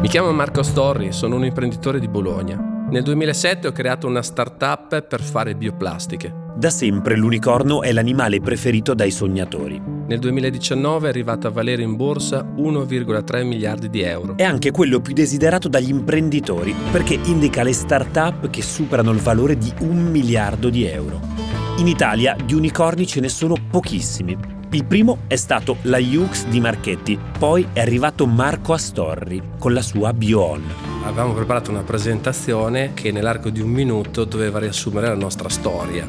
Mi chiamo Marco Astorri, sono un imprenditore di Bologna. Nel 2007 ho creato una startup per fare bioplastiche. Da sempre l'unicorno è l'animale preferito dai sognatori. Nel 2019 è arrivato a valere in borsa 1,3 miliardi di euro. È anche quello più desiderato dagli imprenditori, perché indica le start-up che superano il valore di 1 miliardo di euro. In Italia di unicorni ce ne sono pochissimi. Il primo è stato la Jux di Marchetti, poi è arrivato Marco Astorri con la sua Bio-on. Avevamo preparato una presentazione che nell'arco di 1 minuto doveva riassumere la nostra storia.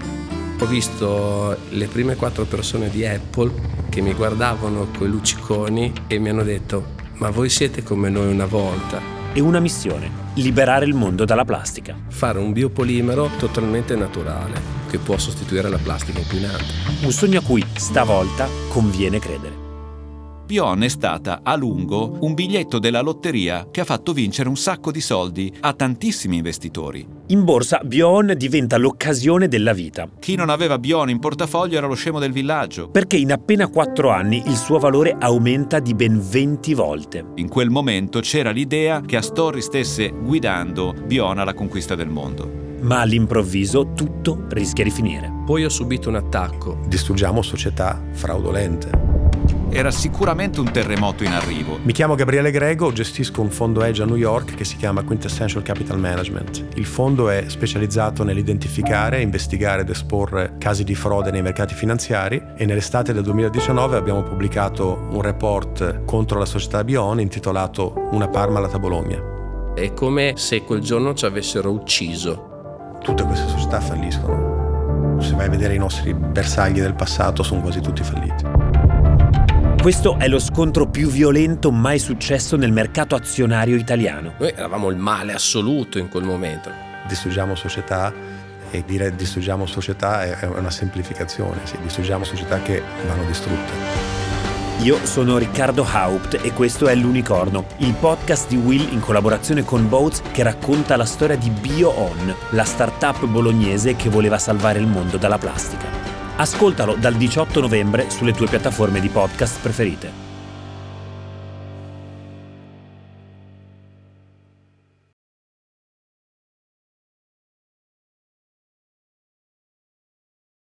Ho visto le prime 4 persone di Apple che mi guardavano coi lucciconi e mi hanno detto: ma voi siete come noi una volta. E una missione: liberare il mondo dalla plastica. Fare un biopolimero totalmente naturale che può sostituire la plastica inquinante. Un sogno a cui stavolta conviene credere. Bio-on è stata a lungo un biglietto della lotteria che ha fatto vincere un sacco di soldi a tantissimi investitori. In borsa Bio-on diventa l'occasione della vita. Chi non aveva Bio-on in portafoglio era lo scemo del villaggio. Perché in appena 4 anni il suo valore aumenta di ben 20 volte. In quel momento c'era l'idea che Astorri stesse guidando Bio-on alla conquista del mondo. Ma all'improvviso tutto rischia di finire. Poi ho subito un attacco. Distruggiamo società fraudolente. Era sicuramente un terremoto in arrivo. Mi chiamo Gabriele Grego, gestisco un fondo hedge a New York che si chiama Quintessential Capital Management. Il fondo è specializzato nell'identificare, investigare ed esporre casi di frode nei mercati finanziari, e nell'estate del 2019 abbiamo pubblicato un report contro la società Bio-on intitolato Una Parma alla Tabologna. È come se quel giorno ci avessero ucciso. Tutte queste società falliscono. Se vai a vedere i nostri bersagli del passato, sono quasi tutti falliti. Questo è lo scontro più violento mai successo nel mercato azionario italiano. Noi eravamo il male assoluto in quel momento. Distruggiamo società, e dire distruggiamo società è una semplificazione. Sì, distruggiamo società che vanno distrutte. Io sono Riccardo Haupt e questo è L'Unicorno, il podcast di Will in collaborazione con Boats che racconta la storia di Bio-on, la startup bolognese che voleva salvare il mondo dalla plastica. Ascoltalo dal 18 novembre sulle tue piattaforme di podcast preferite.